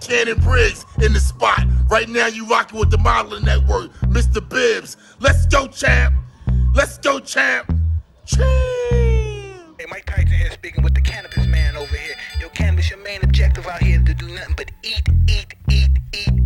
Cannon Briggs in the spot. Right now you rocking with the Modelling Network. Mr. Bibs. Let's go, champ. Let's go, champ. Champ. Hey, Mike Tyson here speaking with the cannabis man over here. Yo, cannabis, your main objective out here is to do nothing but eat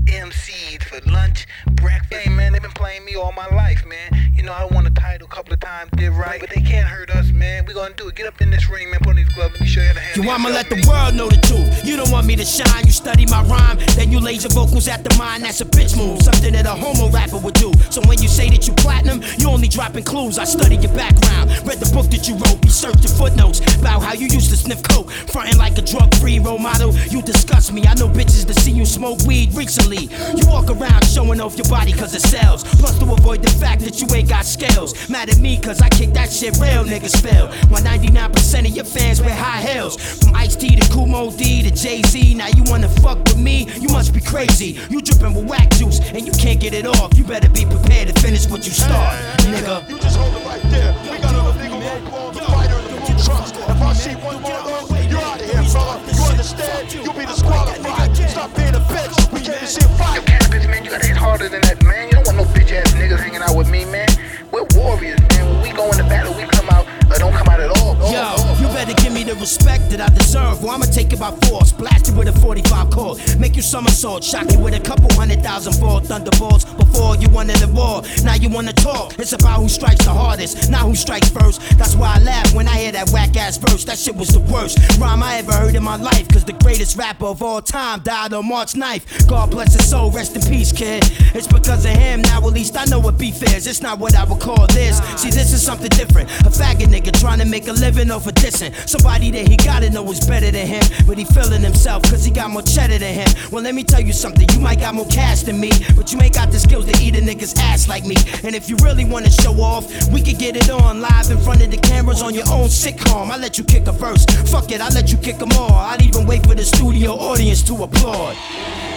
MCs for lunch, breakfast. Hey, man, they've been playing me all my life, man. You know, I won a title a couple of times, did right, but they can't hurt us, man. We're gonna do it. Get up in this ring, man, put on these gloves, let me show you how to handle it. You want me to let the world know the truth. You don't want me to shine, you study my rhyme, then you laser vocals at the mind. That's a bitch move, something that a homo rapper would do. So when you say that you platinum, you only dropping clues. I study your background, read the book that you wrote, be searching footnotes about how you used to sniff coke, fronting like a drug-free role model. You disgust me, I know bitches that see you smoke weed recently. You walk around showing off your body cause it sells, plus to avoid the fact that you ain't got scales. Mad at me cause I kick that shit real niggas fail. Why 99% of your fans wear high heels. From Ice T to Kumo D to Jay Z. Now you wanna fuck with me? You must be crazy. You drippin' with whack juice and you can't get it off. You better be prepared to finish what you start, nigga. You just hold it right there. We got another nigga on the wall, the fighter in the blue trunks. If I see one more of those, you're out of here, brother. You understand? You'll be disqualified. Stop being a bitch. We can't see a fight. Yo, cannabis, man, you gotta hit harder than that, man. You don't want no bitch ass niggas hanging out with me, man. We're warriors, man. When we go into battle, we come out or don't come out at all. Yo, you better give me the respect that I deserve. Well, I'ma take it by force, blast you with a 45 cord, make you somersault, shock you with a couple 100,000 ball thunderbolts. Before you wanted the war, now you wanna talk. It's about who strikes the hardest, not who strikes first. That's why I laugh when I hear that whack ass verse. That shit was the worst rhyme I ever heard in my life. Cause the greatest rapper of all time died on March 9th. God bless his soul, rest in peace, kid. It's because of him, now at least I know what beef is. It's not what I would call this. See, this is something different. A faggot nigga trying to make a living off of dissing somebody that he gotta know is better than him, but he feeling himself cause he got more cheddar than him. Well, let me tell you something, you might got more cash than me, but you ain't got the skills to eat a nigga's ass like me. And if you really wanna show off, we can get it on live in front of the cameras on your own sitcom. I'll let you kick a verse, fuck it, I'll let you kick them all. I'll even wait for the studio audience to applaud.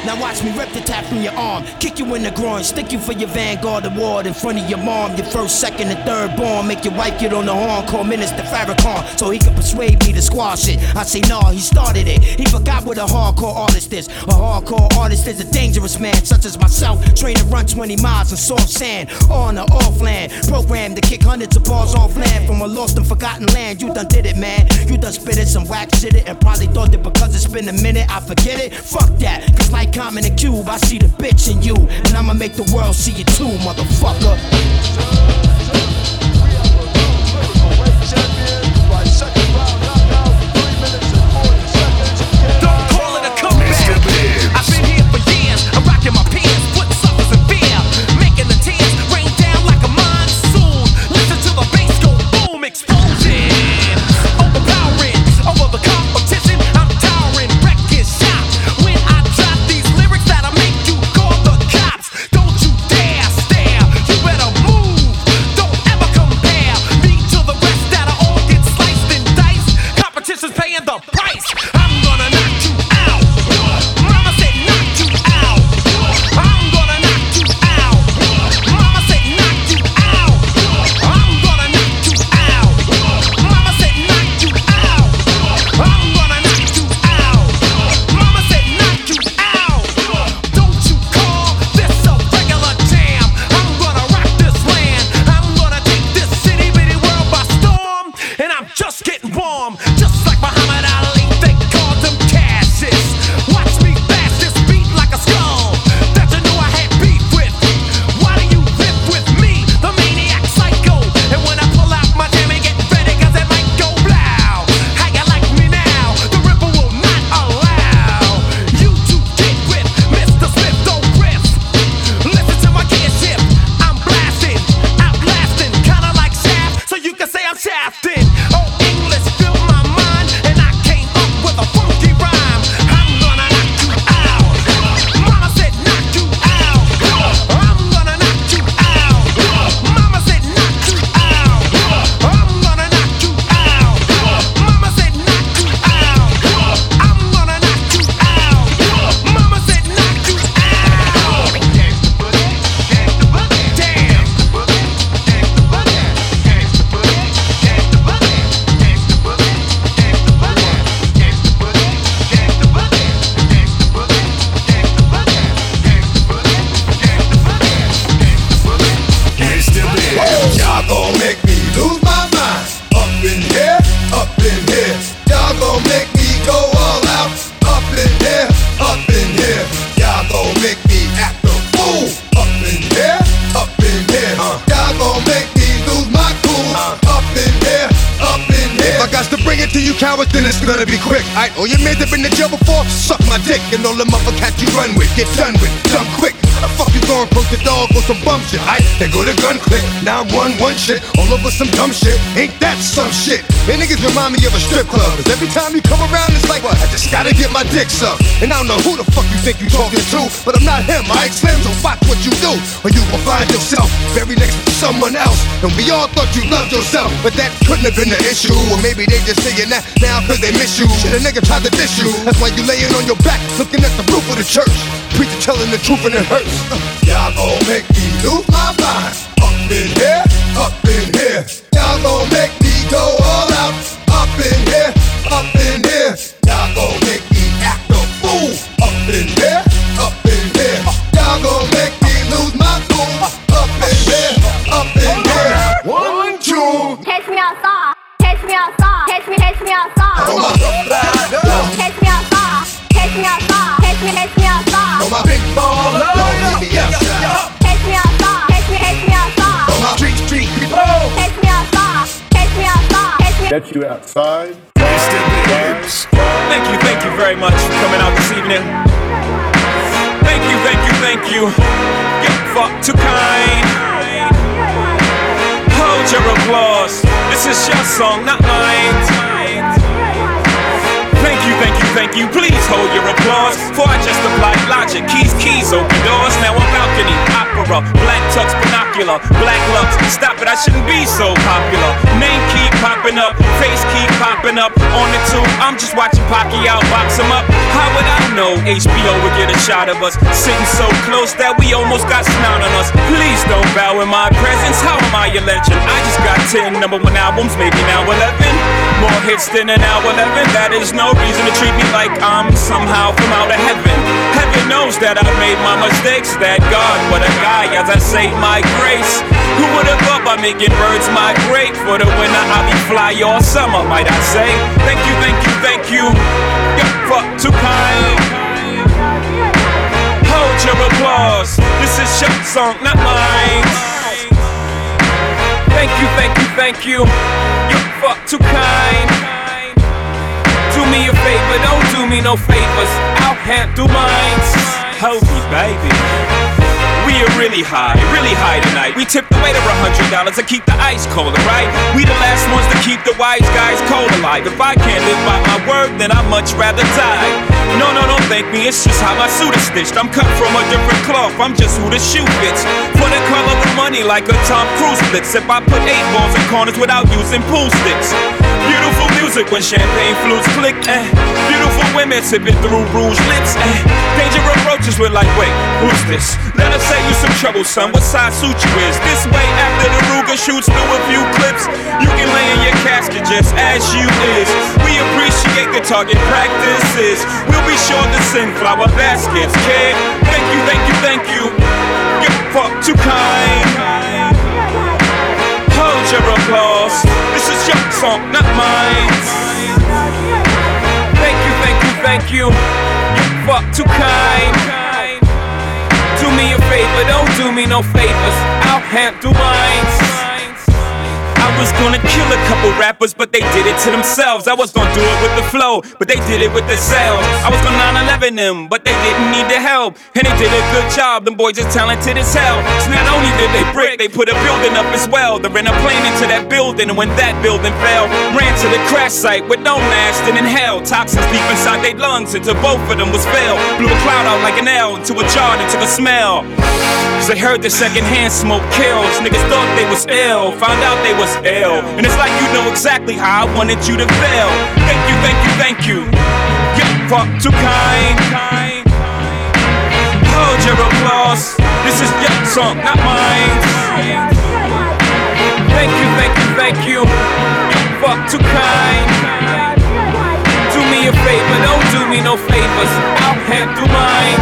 Now watch me rip the tap from your arm, kick you in the groin, stick you for your Vanguard award in front of your mom, your first, second, and third born. Make your wife get on the horn, call Minister Farrakhan so he can persuade me to squash it. I say nah, he started it. He forgot what a hardcore artist is. A hardcore artist is a dangerous man, such as myself, trained to run 20 miles in soft sand, on or off land, programmed to kick hundreds of bars off land from a lost and forgotten land. You done did it, man. You done spitted some whack shit it and probably thought that because it's been a minute I forget it. Fuck that, cause like Common and Cube, I see the bitch in you, and I'ma make the world see it too, motherfucker. Don't call it a comeback. I've been here for years, I'm rocking my pants, putting suckers in fear, making the tears rain down like a monsoon. Listen to the bass go boom, explosion, overpowering, over the competition. I'm towering, wrecking shop. When I make you call the cops. Don't you dare stare. You better move. Don't coward, then it's gonna be quick. Alright, all your mans have been to jail before, suck my dick. And all the motherfuckers you run with, get done with, dumb quick. The fuck you gon' broke the dog on some bum shit? Alright, they go to gun click, 911 shit, all over some dumb shit. Ain't that some shit? And niggas remind me of a strip club, cause every time you come around it's like, I just gotta get my dick sucked. And I don't know who the fuck you think you talking to, but I'm not him, I explain, so watch what you do, or you will find yourself very next to someone else. And we all thought you loved yourself, but that couldn't have been the issue. Or maybe they just saying that now cause they miss you. Shit, a nigga tried to diss you, that's why you laying on your back looking at the roof of the church. Preacher telling the truth and it hurts. Y'all gon' make me lose my mind. Up in here, up in here. Y'all gon' make me go all out. Up in here, up in here. Y'all gon' make me act a fool. Up in here, up in here. Y'all gon' make me lose my cool. Up in here, up in here. 1, 2. Catch me outside. Catch me outside. Catch me outside. Oh my God. Catch me outside. Catch me outside. Catch me outside. Oh my big baller. Don't leave me outside. Catch me outside. Catch me outside. On my street people. Catch me outside. Catch me outside. Catch me. Catch you outside. Mr. Bibs. Thank you very much for coming out this evening. Thank you, thank you, thank you. You fuck too kind. Hold your applause. This is your song, not mine. Thank you, thank you, thank you. Please hold your applause. For I just applied logic. Keys, open doors. Now I'm balcony, opera, black tux, binocular, black lux. Stop it, I shouldn't be so popular. Name keep popping up, face keep popping up. On the tube, I'm just watching Pacquiao box him up. How would I know HBO would get a shot of us? Sitting so close that we almost got snot on us. Please don't bow in my presence. How am I a legend? I just got 10 #1 albums, maybe now 11. More hits than an hour 11. That is no reason to treat me like I'm somehow from out of heaven. Heaven knows that I made my mistakes. That God, what a guy, as I say my grace. Who would have thought by making birds migrate? For the winter, I'll be fly all summer, might I say. Thank you, thank you, thank you. Fuck too kind. Hold your applause. This is your song, not mine. Thank you, thank you, thank you. You fuck too kind. Do me a favor, don't do me no favors. I'll handle mine. Hold me, baby. We are really high tonight. We tip the waiter $100 to keep the ice colder, right? We the last ones to keep the wise guys cold alive. If I can't live by my word, then I'd much rather die. No, don't thank me, it's just how my suit is stitched. I'm cut from a different cloth, I'm just who the shoe fits. For the color of the money like a Tom Cruise blitz. If I put 8 balls in corners without using pool sticks. Beautiful music when champagne flutes click, eh. Beautiful women sipping through rouge lips, eh. Danger approaches, we're like, wait, who's this? Let us say you some trouble, son, what size suit you is? This way after the Ruger shoots through a few clips, you can lay in your casket just as you is. We appreciate the target practices. We'll be sure to send flower baskets, kid. Thank you, thank you, thank you. You fuck too kind. Hold your applause. This is your song, not mine. Thank you, thank you, thank you. You fuck too kind. Do me a favor, don't do me no favors. I'll handle mine. I was gonna kill a couple rappers, but they did it to themselves. I was gonna do it with the flow, but they did it with the sales. I was gonna 9/11 them, but they didn't need the help. And they did a good job, them boys are talented as hell. So not only did they brick, they put a building up as well. They ran a plane into that building, and when that building fell, ran to the crash site with no mask and inhale. Toxins deep inside their lungs, into both of them was fail. Blew a cloud out like an L, into a jar that took a smell. Cause they heard the secondhand smoke kills. Niggas thought they was ill, found out they was ill. And it's like you know exactly how I wanted you to fail. Thank you, thank you, thank you. You fuck too kind. Hold your applause. This is your song, not mine. Thank you, thank you, thank you. You fuck too kind. Do me a favor, don't do me no favors. I'll handle mine.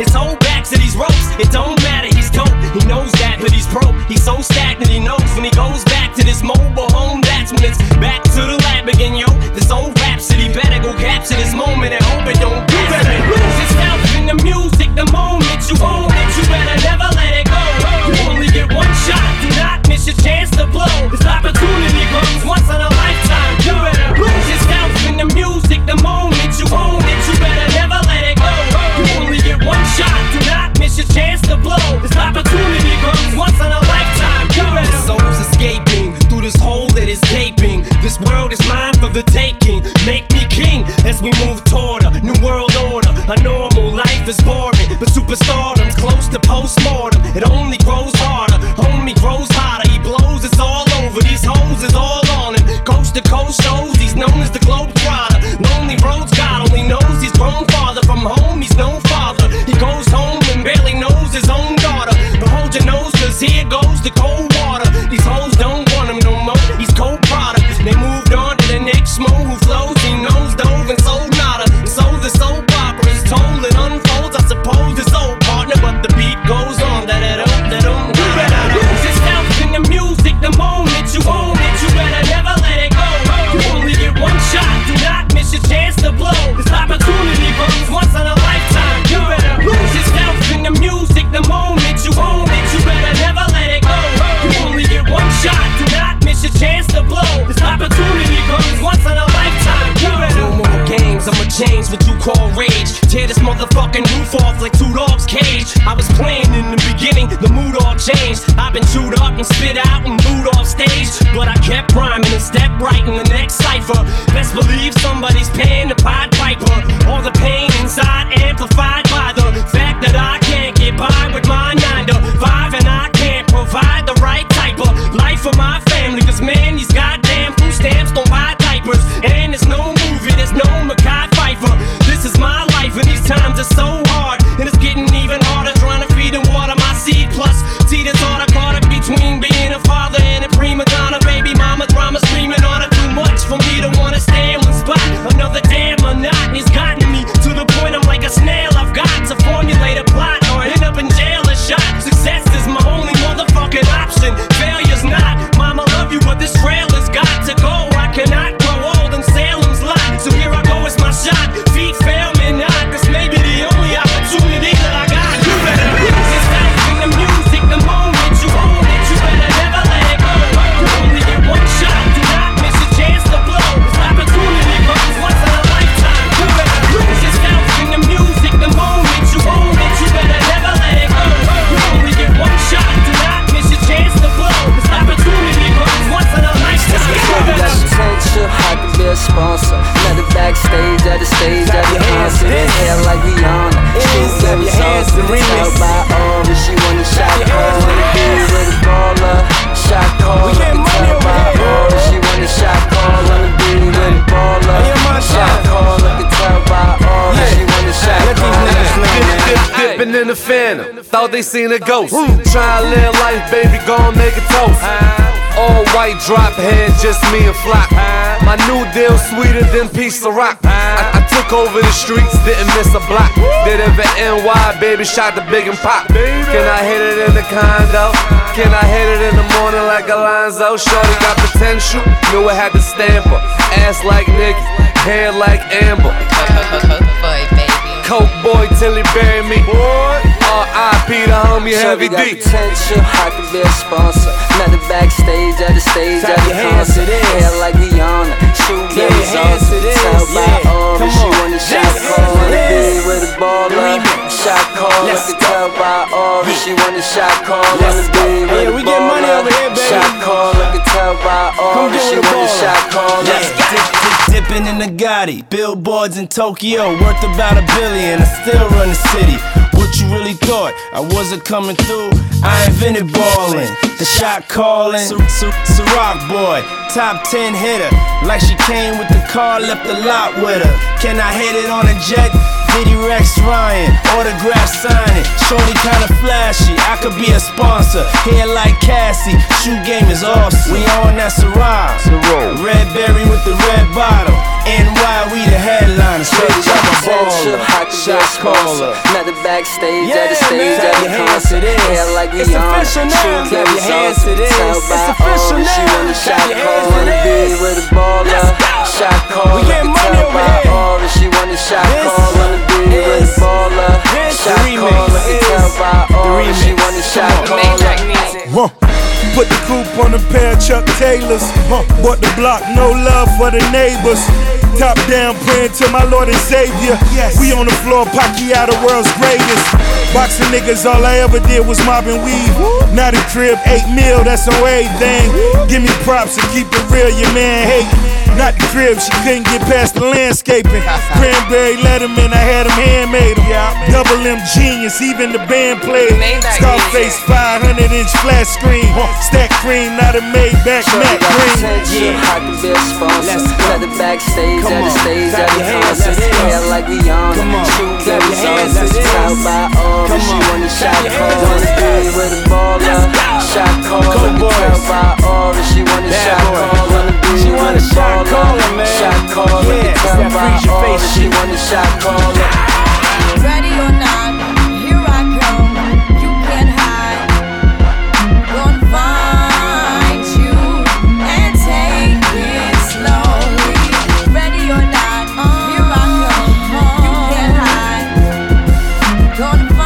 His whole back to these ropes. It don't matter, he's dope. He knows that, but he's broke. He's so stagnant, he knows when he goes back to this mobile home. That's when it's back to the lab again, yo. This old rhapsody better go capture this moment and hope it don't do it. Lose yourself in the music, the moment you own it. You better never let it go. You only get one shot. Do not miss your chance to blow. This opportunity comes once in a lifetime. You better lose yourself in the music, the moment you own it. You better never let it go. You only get one shot. Do not miss your chance to blow. This opportunity comes once in a lifetime. You better. Souls escaping through this hole that is gaping. This world is mine for the taking. Make me king as we move toward a new world order. A normal life is boring, but superstardom's close to postmortem. It only grows harder, homie grows hotter. He blows, it's all over. These hoes is all on him. Coast to coast shows, he's known as the globetrotter. Lonely roads, God only knows he's grown farther from home. He's no father. He goes home and barely knows his own daughter. But hold your nose, 'cause here goes the cold water. These hoes don't want him no more. He's cold product. They moved on to the next mo who flows. He knows dove and sold nada. So the soap opera is told and unfolds. I suppose it's old partner, but the beat goes on. You better lose yourself in the music the moment you own it. You better never let it go. You only get one shot. Do not miss your chance to blow. This opportunity comes once in a lifetime. You better lose yourself in the music the moment you own it. You better never let it go. You only get one shot. Do not miss your chance to blow. This opportunity comes once in a lifetime. You better. I'ma change what you call rage. Tear this motherfucking roof off like two dogs' cage. I was playing in the beginning, the mood all changed. I've been chewed up and spit out and booed off stage. But I kept rhyming and stepped right in the next cipher. Best believe somebody's paying the Pied Piper. All the pain inside amplified by the fact that I can't get by with my 9 to 5. And I can't provide the right type of life for my family. 'Cause man, these goddamn food stamps don't buy diapers. And there's no movie, there's no this is my life and these times are so hard. And it's getting even harder trying to feed and water my seed. Plus, see this order caught up between being a father and a prima donna. Baby mama drama screaming on her. Too much for me to want to stay in one spot. Another damn monotony's gotten me to the point I'm like a snail. I've got to formulate a plot or end up in jail or shot. Success is my only motherfucking option. Failure's not. Mama love you but this trail has got to go. I cannot grow old in Salem's lot. So here I go, it's my shot. Sponsor, another backstage at the stage of your concert. Hair like Rihanna, shoes every song. Held by all, but she wanna shot call. Wanna be with a baller, shot call. You can tell by all, but she wanna shot call. Wanna be with a baller, shot call. You can tell by all, but she wanna shot call. Dipping in the phantom, thought they seen a ghost. Try to live life, baby, gon' make a toast. All white drop head, just me and Flock. My new deal sweeter than P Ciroc. I took over the streets, didn't miss a block. Did it for NY, baby, shot the big and pop. Can I hit it in the condo? Can I hit it in the morning like Alonzo? Shorty got potential, knew I had to stamp her. Ass like Nicky, hair like Amber. Boy, baby. Coke boy till he bury me. R.I.P. the homie Heavy D. Potential, I could be a sponsor. Another backstage at the stage at the concert. Hair like Rihanna, shoot baby songs. Tell by all that she wanna shot call. Wanna be with a baller, shot call. I can tell by all that she wanna shot call. Wanna be with a baller, shot call. I can tell by all that she wanna shot call. Dipping in the Gotti, billboards in Tokyo, worth about a billion. I still run the city. What you really thought? I wasn't coming through. I invented ballin', the shot callin'. Ciroc boy, top 10 hitter. Like she came with the car, left the lot with her. Can I hit it on a jet? Diddy Rex Ryan, autograph signing. Shorty kinda flashy, I could be a sponsor. Hair like Cassie, shoe game is awesome. We on that Ciroc, red berry with the red bottle. NY, we the headliners. Straight up a baller, shot caller. Not the backstage, yeah, at the stage, man. At the concert. Hair like Rihanna, shoe game is awesome. Style by official now. She wanna shot call, wanna be with a baller. Shot call, we get money over here. She wanna shot call, wanna be with a baller. Shot call, it's out by all. She wanna shot call. Put the coupe on a pair of Chuck Taylors. Bought the block, no love for the neighbors. Top down, praying to my Lord and Savior. Yes. We on the floor, Pacquiao, the world's greatest. Boxing niggas, all I ever did was mobbing weed. Now the crib, 8 mil, that's on everything. Give me props and keep it real, your man hate. Not the crib, she couldn't get past the landscaping. Cranberry Letterman, I had him handmade him. Double M genius, even the band played. Scarface 500-inch flat screen. Stack cream, not a Maybach, Matt Green. I can be a sponsor. Let the backstage, at the stage, at the concert. Hair like Rihanna, shoe game is awesome. Style by all, she wanna shot call. Wanna be with a baller. Shot call, style by all, she wanna shot call. Wanna be with a baller. Call her, man. Shot caller, yeah, it's that freeze your face shit. She wanna shot caller. Ready or not, here I come. You can't hide. Gonna find you and take it slowly. Ready or not, here I come. You can't hide. Gonna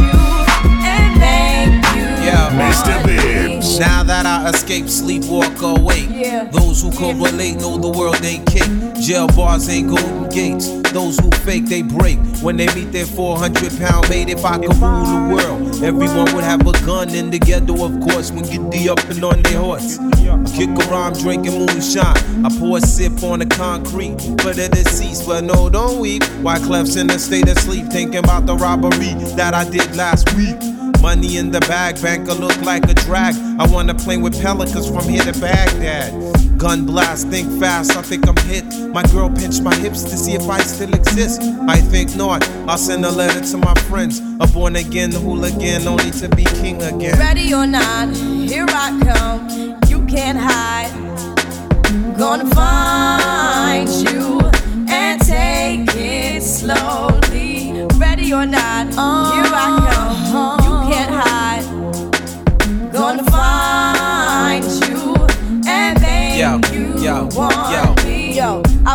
find you and make you. Yo, Mr. Bibs. Now that I escape, sleep, walk awake. Those who correlate know the world ain't cake. Jail bars ain't golden gates. Those who fake, they break. When they meet their 400-pound mate, if I could rule the world, everyone would have a gun in the ghetto, of course. When get the up and on their horse, kick around drinking moonshine. I pour a sip on the concrete for the deceased, but no, don't weep. Why Clef's in a state of sleep, thinking about the robbery that I did last week. Money in the bag, banker look like a drag. I wanna play with Pelicans from here to Baghdad. Gun blast, think fast, I think I'm hit. My girl pinched my hips to see if I still exist. I think not, I'll send a letter to my friends. A born again hooligan, only to be king again. Ready or not, here I come. You can't hide. Gonna find you and take it slowly. Ready or not, here I come. Gonna find you and make you want me. Yo, I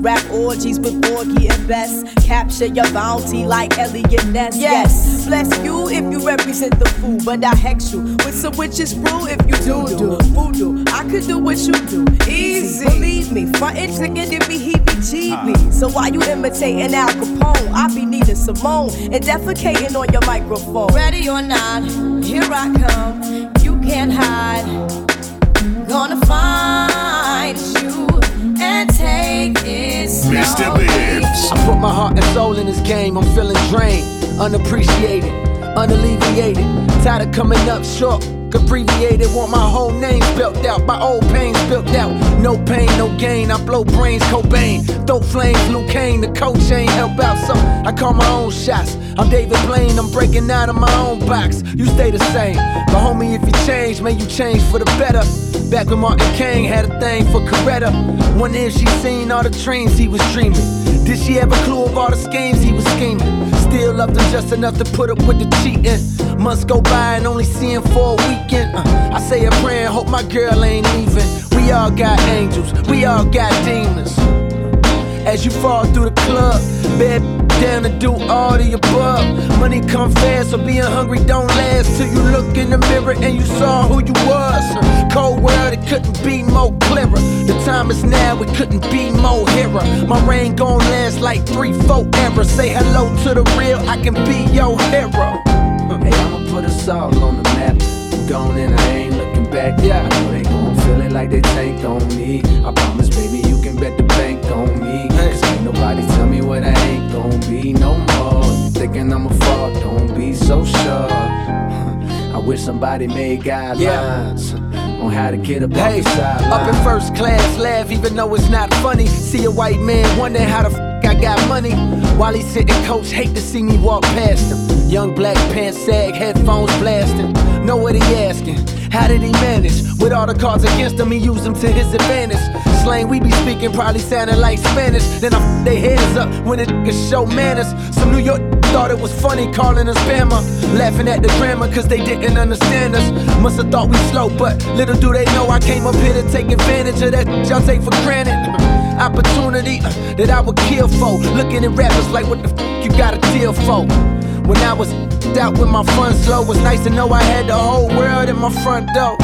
Rap orgies with Borgie and Best. Capture your bounty like Elliot Ness. Yes, bless you if you represent the fool, but I hex you with some witches brew if you do voodoo. I could do what you do, easy. Believe me, frontin' chicken did be heebie-jeebie. So why you imitating Al Capone? I be needing Simone and defecating on your microphone. Ready or not, here I come. You can't hide. Gonna find you. And take it slow. Mr. Bibs. I put my heart and soul in this game. I'm feeling drained, unappreciated, unalleviated. Tired of coming up short, abbreviated. Want my whole name spelled out, my old pain spilled out. No pain, no gain. I blow brains, Cobain. Throw flames, Wu-Tang. The coach ain't help out, so I call my own shots. I'm David Blaine, I'm breaking out of my own box. You stay the same, but homie, if you change, man, you change for the better. Back when Martin King had a thing for Coretta. One if she seen all the dreams he was dreaming. Did she have a clue of all the schemes he was scheming? Still loved him just enough to put up with the cheating. Months go by and only see him for a weekend. I say a prayer and hope my girl ain't leaving. We all got angels, we all got demons. As you fall through the club, bed down to do all the above. Money come fast, so being hungry don't last. Till you look in the mirror and you saw who you was. Cold world, it couldn't be more clearer. The time is now, it couldn't be more hearer. My reign gon' last like 3-4 ever. Say hello to the real, I can be your hero. Hey, I'ma put us all on the map. Gone and I ain't looking back. Yeah, I know they gon' feel it like they tanked on me. I promise, baby, you can bet the bank on me. Cause ain't nobody tell me what I ain't gon' be no more. You thinking I'ma fall, don't be so sure. I I wish somebody made guidelines on how to get up off the sideline. Up in first class, laugh even though it's not funny. See a white man wonder how the I got money. While he's sitting coach, hate to see me walk past him. Young black pants sag, headphones blasting. Know what he asking, how did he manage? With all the cards against him, he used them to his advantage. Slang we be speaking probably sounding like Spanish. Then I f*** they heads up when it niggas show manners. Some New York thought it was funny calling us Bama, laughing at the grammar cause they didn't understand us. Musta thought we slow, but little do they know I came up here to take advantage of that y'all take for granted. Opportunity that I would kill for. Looking at rappers like what the f*** you got a deal for. When I was out with my funds low, was nice to know I had the whole world in my front door.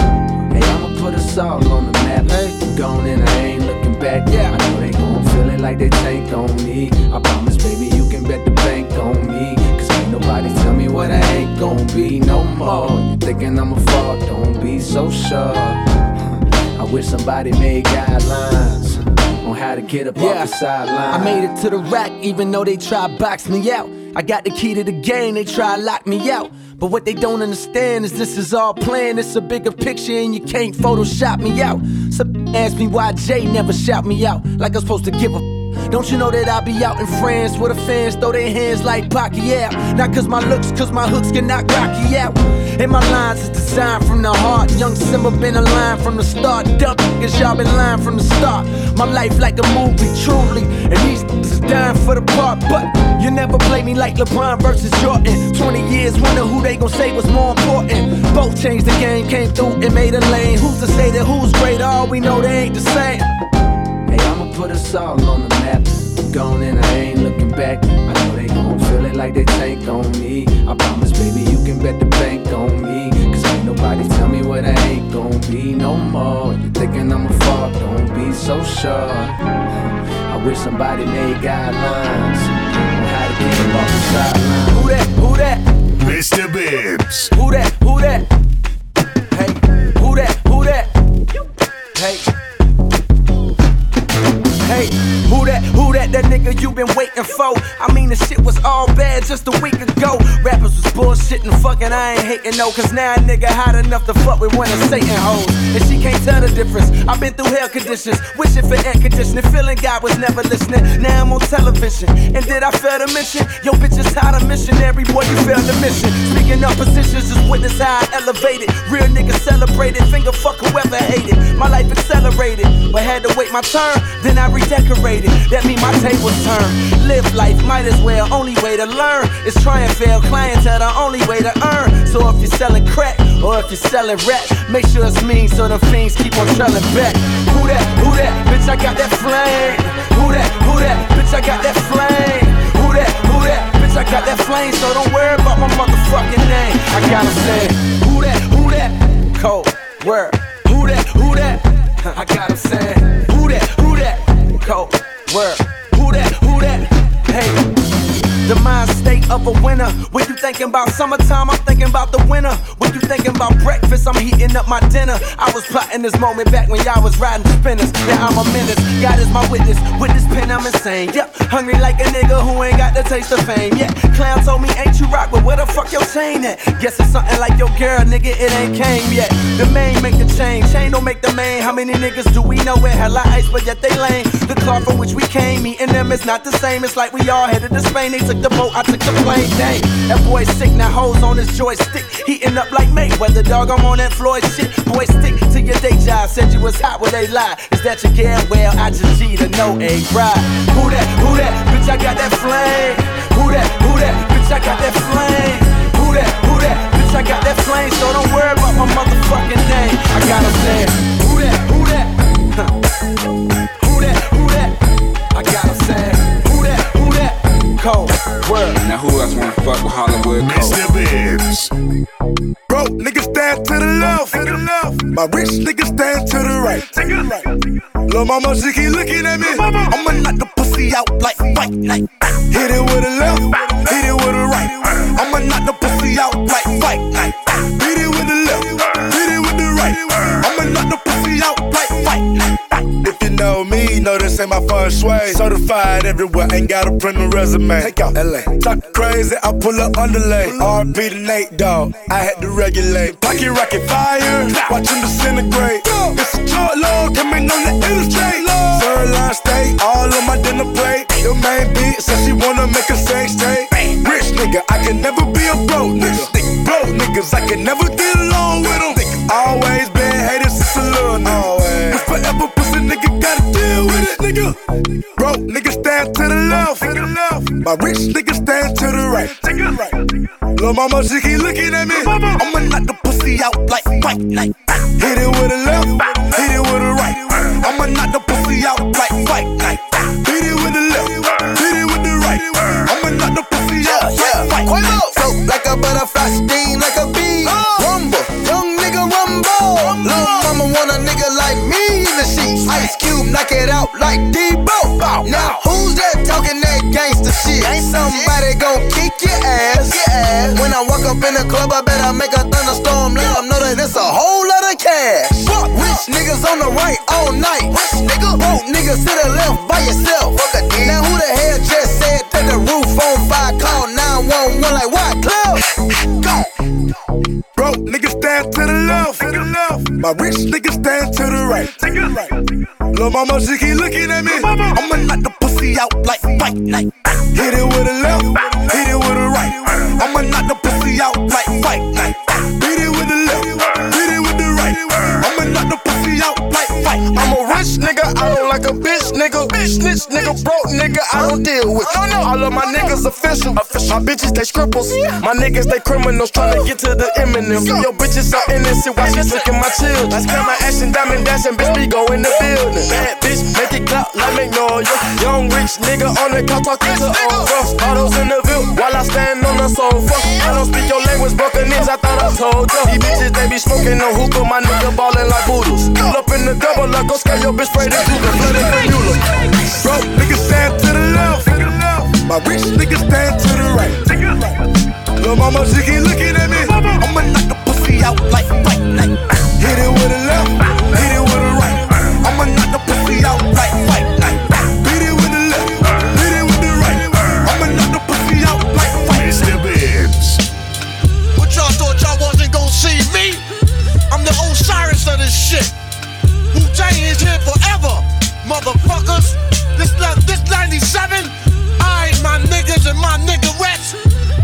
Hey, I'ma put us all on the map. Hey. Gone and I ain't looking back. Yeah. I know they gon' feel it like they tank on me. I promise, baby, you can bet the bank on me. Cause ain't nobody tell me what I ain't gon' be no more. You thinking I'ma fall, don't be so sure. I wish somebody made guidelines on how to get up off the sideline. I made it to the rack even though they tried box me out. I got the key to the game, they tried lock me out. But what they don't understand is this is all planned. It's a bigger picture and you can't Photoshop me out. Some ask me why Jay never shout me out, like I'm supposed to give a don't you know that I be out in France where the fans throw their hands like Pacquiao? Not cause my looks, cause my hooks can knock Rocky out. And my lines is designed from the heart. Young Simba been aligned from the start. Dumb niggas, y'all been lying from the start. My life like a movie, truly. And these is dying for the part. But you never play me like LeBron versus Jordan. 20 years, wonder who they gon' say was more important. Both changed the game, came through and made a lane. Who's to say that who's greater? All we know they ain't the same. Put us all on the map. Gone and I ain't looking back. I know they gon' feel it like they tank on me. I promise, baby, you can bet the bank on me. Cause ain't nobody tell me what I ain't gon' be no more. You thinking I'ma fall, don't be so sure. I wish somebody made guidelines on how to get them off the sideline. Who that? Who that? Mr. Bibs. Who that? Who that? Hey. Who that? Who that? Hey. Hey, who that, who that, that nigga you been waiting for? I mean, the shit was all bad just a week ago. Rappers was bullshitting, fucking, I ain't hating no. Cause now a nigga hot enough to fuck with one of Satan hoes. And she can't tell the difference. I've been through hell conditions, wishing for air conditioning, feeling God was never listening. Now I'm on television, and did I fail to mention? Yo, bitch is how to missionary, boy, you failed to mission. Speaking of positions, just witness how I elevated. Real niggas celebrated, finger fuck whoever hated. My life accelerated, but had to wait my turn, then I redecorated, that mean my table's turned. Live life, might as well, only way to learn is try and fail, clientele the only way to earn. So if you're selling crack, or if you're selling rap, make sure it's mean so the fiends keep on trailing back. Who that, bitch I got that flame. Who that, bitch I got that flame. Who that, bitch I got that flame. So don't worry about my motherfucking name. I gotta say, who that, cold word. Who that, I gotta say, who that, cold word. Who that, hey. The mind state of a winner. When you thinking about summertime, I'm thinking about the winter. When you thinking about breakfast, I'm heating up my dinner. I was plotting this moment back when y'all was riding spinners. Now I'm a menace, God is my witness. With this pen, I'm insane. Yep, hungry like a nigga who ain't got the taste of fame. Yeah, clown told me, ain't you rock, but where the fuck your chain at? Guess it's something like your girl, nigga, it ain't came yet. The main make the chain, chain don't make the main. How many niggas do we know with hella ice, but yet they lame? The car from which we came, me and them is not the same. It's like we all headed to Spain. They took the boat, I took the plane, dang. That boy's sick, now hoes on his joystick. Heating up like Mayweather, dog, I'm on that Floyd shit. Boy, stick to your day job, said you was hot, well, they lie. Is that your game? Well, I just G to know a ride. Who that, bitch, I got that flame. Who that, bitch, I got that flame. Who that, bitch, I got that flame. So don't worry about my motherfucking name. I got a plan. Who that, huh. Who that, I got a plan. Cold word. Now who else wanna fuck with Hollywood cold? Mr. Bibs. Broke niggas stand to the left. My rich niggas stand to the right. Lil' mama, she keep looking at me. I'ma knock the pussy out like white night. Hit it with a left, hit it with a right. I'ma knock the pussy out like white night. Hit it with a left, hit it with the right. I'ma knock the pussy out like white night. If you know me, know this came out fun sway. Certified everywhere, ain't got a print a resume. Take out LA. Talk crazy, I pull up underlay. RP to Nate, dog. I had to regulate. Pocket rocket fire, watch him disintegrate. It's a short load, coming on the illustrate. Third line steak, all on my dinner plate. Your main beat says she wanna make a sex straight. Rich nigga, I can never be a broke nigga. Broke niggas, I can never get along with them. Always been hated since a little nigga. It's forever pussy nigga, gotta deal with it, nigga. Broke nigga stand to the left. My rich nigga stand to the right. Lil' mama, she keep looking at me. I'ma knock the pussy out like fight night. Hit it with a left, hit it with a right. I'ma knock the pussy out like fight night. Hit it with a left, hit it with the right. I'ma knock the pussy out like fight night. Like a butterfly, sting like a bee. Rumble, young nigga rumble. Lil' mama want a nigga like me in the sheets. Ice Cube, knock it out like Debo. Now who's that talking that gangsta shit? Somebody gon' kick your ass. When I walk up in the club, I better make a thunderstorm. Let them know that it's a whole lot of cash. Rich niggas on the right all night. Broke niggas to the left by yourself. Now who the hell just said that the roof on fire? Call 911 like what? Broke niggas stand to the left. My rich niggas stand to the right. Lil' mama, she keep looking at me. I'ma knock the pussy out like fight night. Hit it with a left, hit it with a right. I'ma knock the pussy out like fight night. Hit it with a left, hit it with the right. I'ma knock the pussy out like fight night. I'm a rich nigga, I don't like a bitch nigga. Business nigga, broke nigga, I don't deal with. All of my niggas official. My bitches, they scribbles. My niggas, they criminals, tryna get to the Eminem. Yo, bitches are innocent, why she taking my children? I spend my ass in diamond dashing, bitch, we go in the building. Bad bitch, make it clout like McNoy. Young rich nigga on the couch talking to old rough. Autos in the view while I stand on the sofa. I don't speak your language, Buccaneers, I thought I told you. These bitches, they be smoking on hookah, my nigga ballin' like boodles. Pull up in the double, like go sky, your bitch, spray the Cougar, flood in the Mueller. Bro, niggas stand to the left. My rich niggas stand to the right. Lil' mama, she keep looking at me. I'ma knock the pussy out like fight night. Hit it with a left, hit it with a right. I'ma knock the pussy out like fight night. Hit it with a left, hit it with the right. I'ma knock the pussy out like fight night. Mr. Bibs. What y'all thought y'all wasn't gonna see me? I'm the Osiris of this shit. Wu-Tang is here forever, motherfuckers. This 97. My niggas and my niggerettes,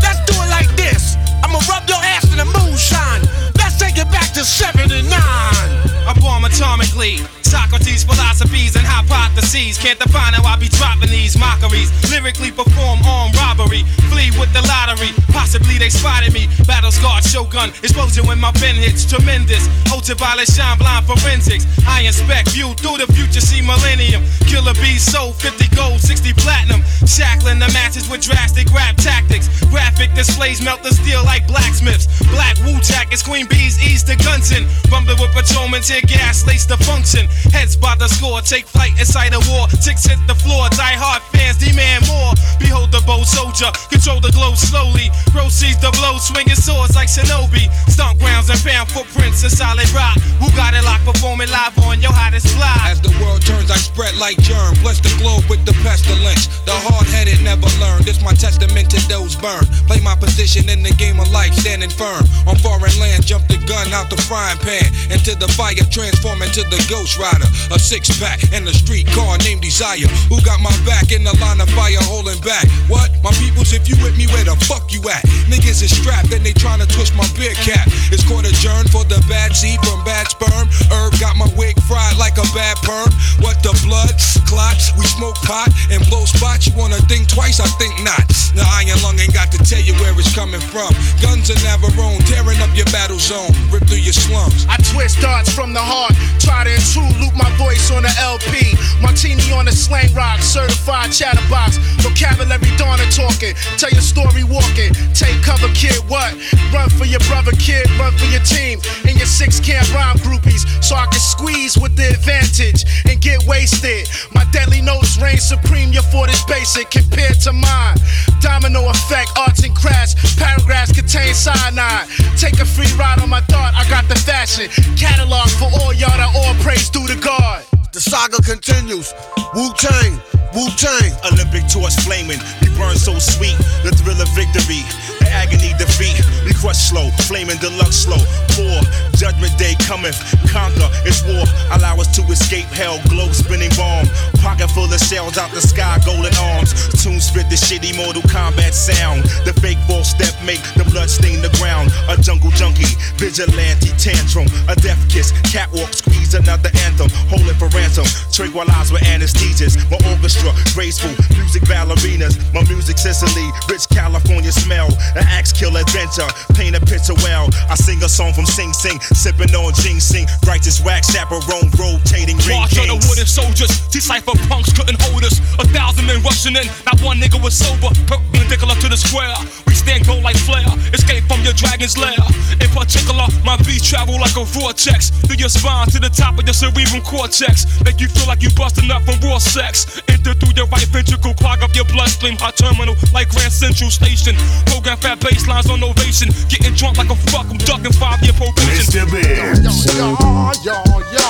let's do it like this. I'ma rub your ass in the moonshine. Let's take it back to 79. I bomb atomically. Socrates, philosophies, and hypotheses. Can't define how I be dropping these mockeries. Lyrically perform armed robbery. Flee with the lottery. Possibly they spotted me. Battle scarred shogun. Explosion when my pen hits. Tremendous. Ultraviolet shine blind forensics. I inspect you through the future. See millennium. Killer bees sold 50 gold, 60 platinum. Shackling the matches with drastic rap tactics. Graphic displays melt the steel like blacksmiths. Black Wu jackets. Queen bees ease the guns in. Rumbling with patrolmen. Tear gas lace the function. Heads by the score, take flight inside a war. Ticks hit the floor, die hard fans demand more. Behold the bold soldier, control the glow slowly. Proceeds the blow, swinging swords like shinobi. Stomp grounds and found footprints in solid rock. Who got it locked, performing live on your hottest fly. As the world turns, I spread like germ. Bless the globe with the pestilence. The hard-headed never learn. This my testament to those burned. Play my position in the game of life, standing firm. On foreign land, jump the gun out the frying pan. Into the fire, transform into the ghost rider. A six-pack and a street car named Desire. Who got my back in the line of fire holding back? What? My peoples, if you with me, where the fuck you at? Niggas is strapped and they tryna twist my beer cap. It's court adjourned for the bad seed from bad sperm. Herb got my wig fried like a bad perm. What the blood? Clots? We smoke pot and blow spots. You wanna think twice? I think not. The iron lung ain't got to tell you where it's coming from. Guns in Navarone, tearing up your battle zone. Rip through your slums. I twist darts from the heart. Try to intrude. Loop my voice on the LP. Martini on the slang rock. Certified chatterbox. Vocabulary Donna talking. Tell your story walking. Take cover, kid. What? Run for your brother, kid. Run for your team. And your six can't rhyme groupies. So I can squeeze with the advantage and get wasted. My deadly notes reign supreme. Your fort is basic compared to mine. Domino effect. Arts and crafts. Paragraphs contain cyanide. Take a free ride on my thought. I got the fashion catalog for all y'all that all praise due to God. The saga continues. Wu-Tang, Wu-Tang. Olympic torch flaming. We burn so sweet. The thrill of victory. The agony defeat. We crush slow. Flaming deluxe slow. Poor. Judgment day cometh. Conquer. It's war. Allow us to escape hell. Globe spinning bomb. Pocket full of shells out the sky. Golden arms. Tune spit the shitty Mortal Kombat sound. The fake ball step make the blood stain the ground. A jungle junkie. Vigilante tantrum. A death kiss. Catwalk squeeze another anthem. Hold it for ransom. Tranquilized with anesthesias. My orchestra, graceful, music ballerinas. My music Sicily, rich California smell. An axe kill adventure, paint a picture well. I sing a song from Sing Sing, sipping on ginseng. Righteous wax, chaperone, rotating ring. March on the wooden soldiers, these cypher punks couldn't hold us. 1,000 men rushing in, not one nigga was sober. Perpendicular to the square, we stand gold like flare. Escape from your dragon's lair. In particular, my beats travel like a vortex. Through your spine to the top of your cerebral cortex. Make you feel like you busting up from raw sex. Enter through your right ventricle, clog up your bloodstream. Hot terminal, like Grand Central Station. Program fat basslines on ovation. Getting drunk like a fuck, I'm ducking 5-year probation. Mr. Bibs. Yo, yo, yo, yo,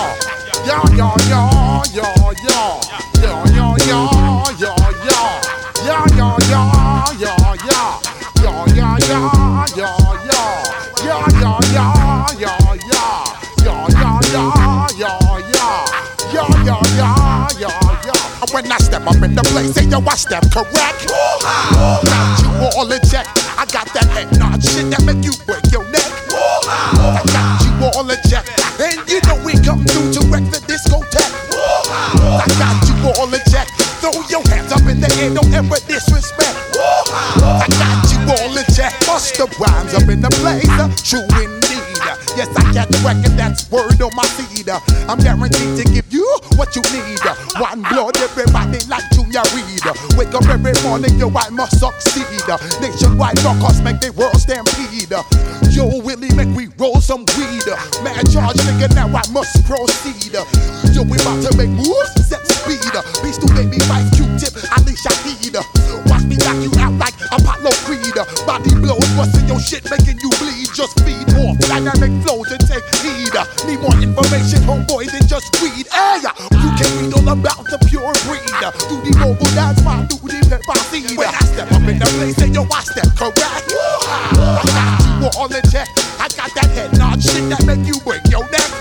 yo, yo, yo, yo, yo, yo, yo, yo, yo, yo, yo, yo, yo, yo, yo, yo, yo, yo, yo, yo, yo. When I step up in the place, say yo, I step correct. Woo-ha! Got you all in check. I got that head nod shit that make you break your neck. Woo-ha! I got you all in check. And you know we come through to wreck the discotheque. Woo-ha! I got you all in check. Throw your hands up in the air, don't ever disrespect. Woo-ha! I got you all in check. Bust the rhymes up in the place, true indeed. Yes, I got the record, that's word on my feed. I'm guaranteed to give you what you need. One blood, everybody like Junior Reed. Wake up every morning, yo, I must succeed. Nationwide rockers make the world stampede. Yo, Willie, make we roll some weed. Mad charge, nigga, now I must proceed. Yo, we about to make moves, set speed. Beast to baby, fight Q-tip, Alicia Heed. Watch me knock you out like Apollo Creed. Body blows, busting your shit, making you bleed. Just feed off dynamic flows and take heed. Need more information, homeboy, than just weed. Hey, you can read all about the pure breed. Do the mobile dance, my duty, pep, I see. When I step up in the place, say yo, I step correct. I got you all in check. I got that head nod shit that make you break your neck.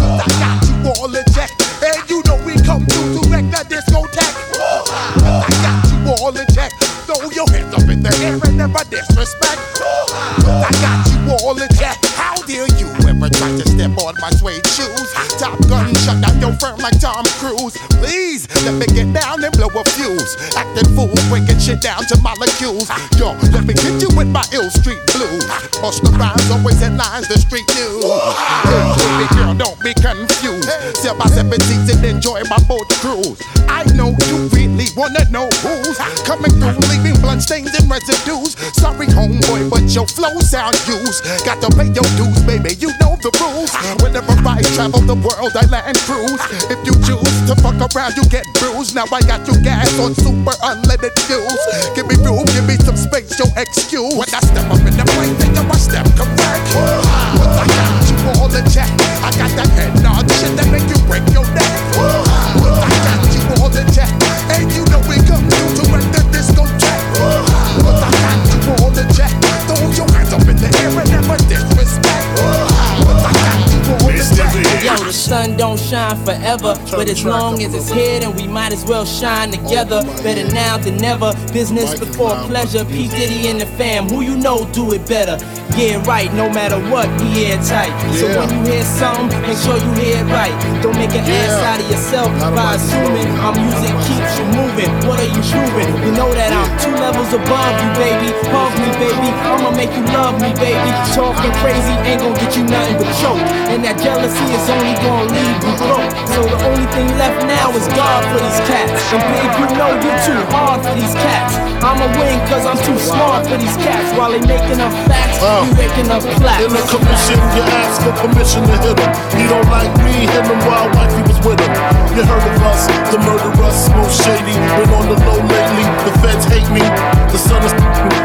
I got you all in check. And you know we come through to wreck the discotheque. I got you all in check. Throw your hands up in the air and never disrespect. I got you all in check. How dare you ever try to step on my suede shoes? Top gun, shut down your firm like Tom Cruise. Please, let me get down and blow a fuse. Acting fool, breaking shit down to molecules. Yo, let me hit you with my ill street blues. Most of the rhymes always in lines, the street news. Hey, baby girl, don't be confused. Sell my 7 seats and enjoy my boat cruise. I know you really wanna know who's coming through, leaving blood stains and residues. Sorry, homeboy, but your flow sound used. Got to pay your dues, baby, you know the rules. Whenever I travel the world, I land cruise. If you choose to fuck around, you get bruised. Now I got you gas on super unleaded fuels. Give me room, give me some space, yo, excuse. When I step up in the plane, think I step correct. I got you all in check. I got that head nod shit that make you break your neck. I got you all in check. And you know we come through to wreck the discotheque. I got you all in check. Throw your hands up in the air and never disrespect. I got you all in check. Yo, the sun don't shine forever, but as long as it's here, then we might as well shine together. Better now than never. Business before pleasure. P Diddy and the fam, who you know do it better. Yeah, right, no matter what, be airtight. Yeah. So when you hear something, make sure you hear it right. Don't make an ass out of yourself by assuming our music keeps you moving. What are you proving? You know that I'm 2 levels above you, baby. Hug me, baby. I'ma make you love me, baby. Talking crazy ain't gonna get you nothing but choke. And that jealousy is only gonna leave you broke. So the only thing left now is God for these cats. And babe, you know you're too hard for these cats. I'ma win cause I'm too smart for these cats. While they making up facts, making up flaps. In a commission, you ask for permission to hit him. He don't like me, hit him while wifey was with him. You heard of us, the murderous, most shady. Been on the low lately, the feds hate me. The sun is,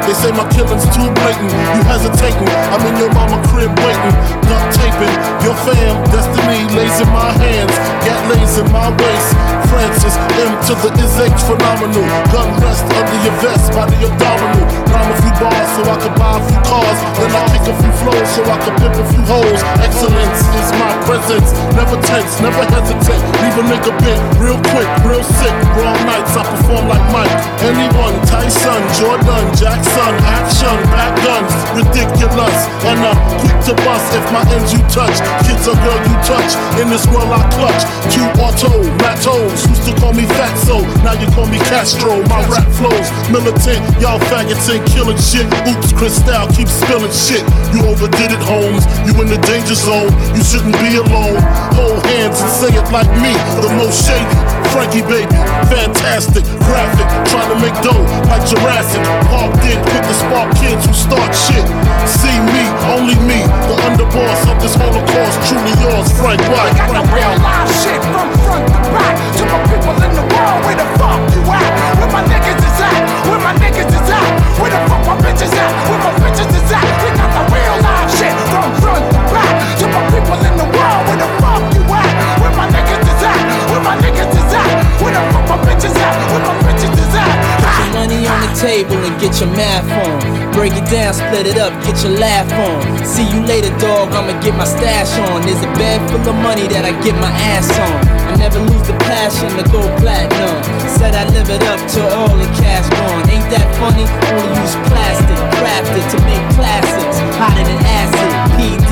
they say my killing's too blatant. You hesitating, I'm in your mama crib waiting. Duct taping, your fam, destiny lays in my hands. Gat lays in my waist. Francis, M to the is H phenomenal. Gun rest under your vest by the abdominal. Rhyme a few bars so I can buy a few cars. Then I pick a few flows so I can pimp a few hoes. Excellence is my presence. Never tense, never hesitate. Leave a nigga bent, real quick, real sick. Wrong nights, I perform like Mike. Anyone, Tyson, Jordan, Jackson. Action, bad guns, ridiculous. And I'm quick to bust if my ends you touch. Kids or girl you touch, in this world I clutch. Two auto, ratos, used to call me Fatso. Now you call me Castro, my rap flows. Militant, y'all faggots ain't killing shit. Oops, Cristal keeps spilling shit. You overdid it, Holmes, you in the danger zone. You shouldn't be alone. Hold hands and say it like me, the most shady. Frankie baby, fantastic, graphic, trying to make dough like Jurassic. Parked in, pick the spark kids who start shit. See me, only me, the underboss of this Holocaust, truly yours, Frank White. I got the real live shit from front to back, to my people in the world, where the fuck you at? Where my niggas is at? Where my niggas is at? Where the fuck my bitches at? Where my bitches is at? We got the real live shit from front to back, to my people in the world, where the fuck you at? Where my niggas is at? Where my niggas is at? Where the fuck my bitches at? Where my bitches is at? Put your money on the table and get your math on. Break it down, split it up, get your laugh on. See you later, dog, I'ma get my stash on. There's a bed full of money that I get my ass on. I never lose the passion to go platinum. Said I live it up till all the cash gone. Ain't that funny? Only use plastic, crafted to make classics. Hotter than acid, PD,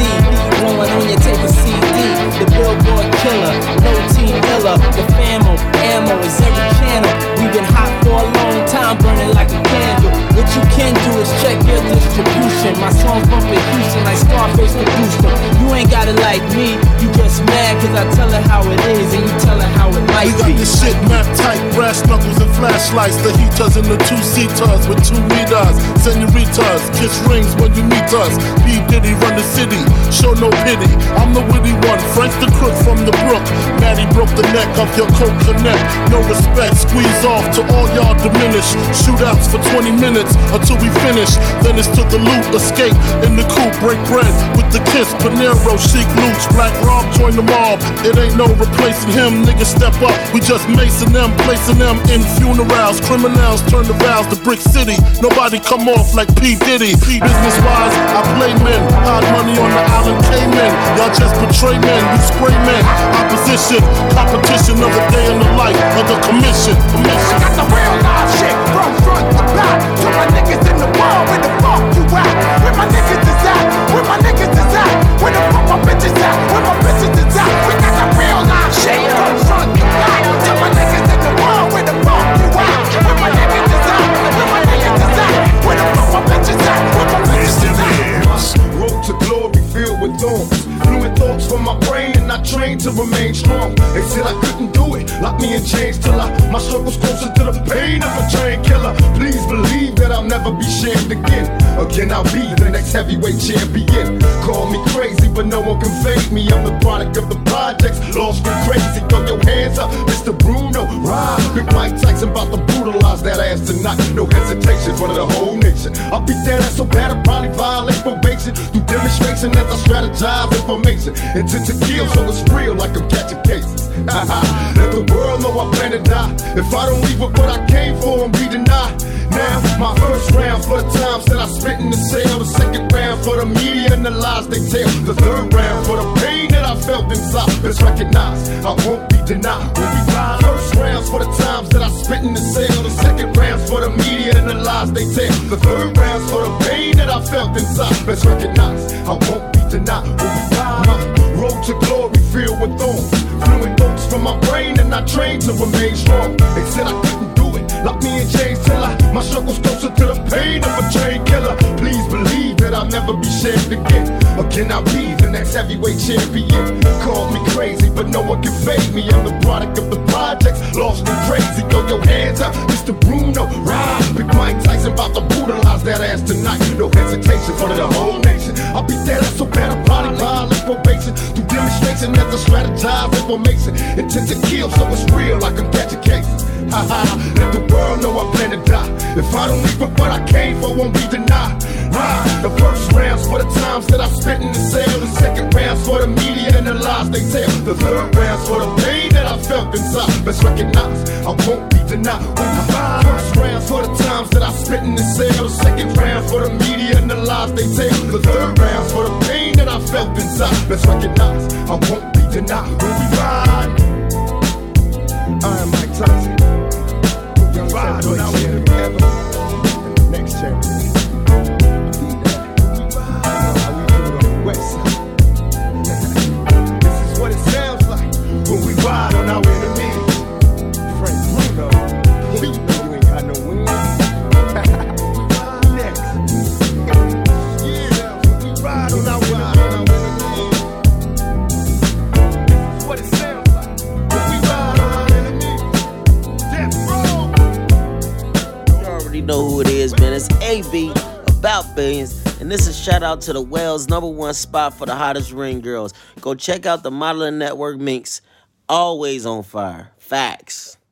rolling on your tape of CD. The billboard killer, no team killer. The famo, ammo is every channel. We've been hot for a long time, burning like a candle. What you can do is check your distribution. My songs bumpin' Houston like Scarface produced them. You ain't gotta like me, you just mad cause I tell it how it is. And you tell her how it might be. We got this shit map tight, brass knuckles and flashlights. The heaters and the two-seaters with 2 meters. Senoritas, kiss rings when you meet us. P Diddy run the city, show no pity. I'm the witty one, Frank's the crook from the brook. Maddie broke the neck of your coat connect. No respect, squeeze off to all y'all diminish. Shootouts for 20 minutes until we finish. Then it's to the loot, escape in the coupe, break bread with the kiss. Panero, chic loots, black rob, join the mob. It ain't no replacing him, niggas step up, we just macing them, placing them in funerals, criminals turn the vows to Brick City, nobody come off like P Diddy, business wise, I play men, hide money on the island Cayman, y'all just betray men, you spray men, opposition, competition of a day in the life of the commission. I got the real live shit from front to back, to my niggas in the world, where the fuck you at, where my niggas is at, where my niggas is at, where the fuck my bitches at, where my bitches is at, we got the real live shit from front to back, to my niggas in the world, where the fuck you at? Where my niggas is at? Where my niggas is at? Where the fuck my bitches at? Where my bitches is at? Road to glory filled with thorns. Fluid thoughts from my brain and I trained to remain strong. They said I couldn't do it, locked me in chains till my struggle's closer to the pain of a train killer. Please believe that I'll never be shamed again. Again I'll be the next heavyweight champion. Call me crazy but no one can fake me. I'm the product of the projects, lost and crazy. Throw your hands up, Mr. Bruno, ride. Big Mike Tyson about to brutalize that ass tonight. No hesitation for the whole nation. I'll beat that ass so bad I'll probably violate probation. Through demonstration as I strategize information. Intent to kill so it's real like I'm catching cases. Let the world know I plan to die. If I don't leave with what I came for, I'm be denied. Now, my first round for the times that I spent in the cell. The second round for the media and the lies they tell. The third round for the pain that I felt inside. It's recognized, I won't be denied when we rise. First rounds for the times that I spent in the cell. The second rounds for the media and the lies they tell. The third rounds for the pain that I felt inside. It's recognized, I won't be denied when we rise. My road to glory filled with thorns. Fluid thoughts from my brain and I trained to remain strong. They said I couldn't. Lock me in chains till my struggle's closer to the pain of a train killer. Please believe that I'll never be shamed again. Again I'll be the next heavyweight champion. Call me crazy, but no one can fade me. I'm the product of the projects, lost and crazy. Throw your hands up, Mr. Bruno, rise. Big Mike Tyson about to brutalize that ass tonight. No hesitation for the whole nation. I'll beat that ass so bad I'll probably violate probation. Through demonstrates and never strategize. It what makes it intent to kill, so it's real. I can catch a case. Ha ha. Let the world know I plan to die. If I don't leave for what I came for, won't be denied. The first rounds for the times that I spent in the cell. The second rounds for the media and the lies they tell. The third rounds for the pain that I felt inside. Let's recognize I won't be denied. First rounds for the times that I spent in the cell. The second rounds for the media and the lies they tell. The third rounds for the pain that I felt inside. Let's recognize I won't be denied. When we ride, I am Mike Tyson. Young ride when I win forever. And the next chapter. Ride on our enemies. Frank Bruno, you know you ain't got no wings. Next. Yeah, we ride on our enemies. This is what it sounds like. We ride on our enemies. That's wrong. You already know who it is, man. It's AB, About Billions. And this is shout out to the Wells, number one spot for the hottest ring girls. Go check out the Modelling Network Minx. Always on fire. Facts.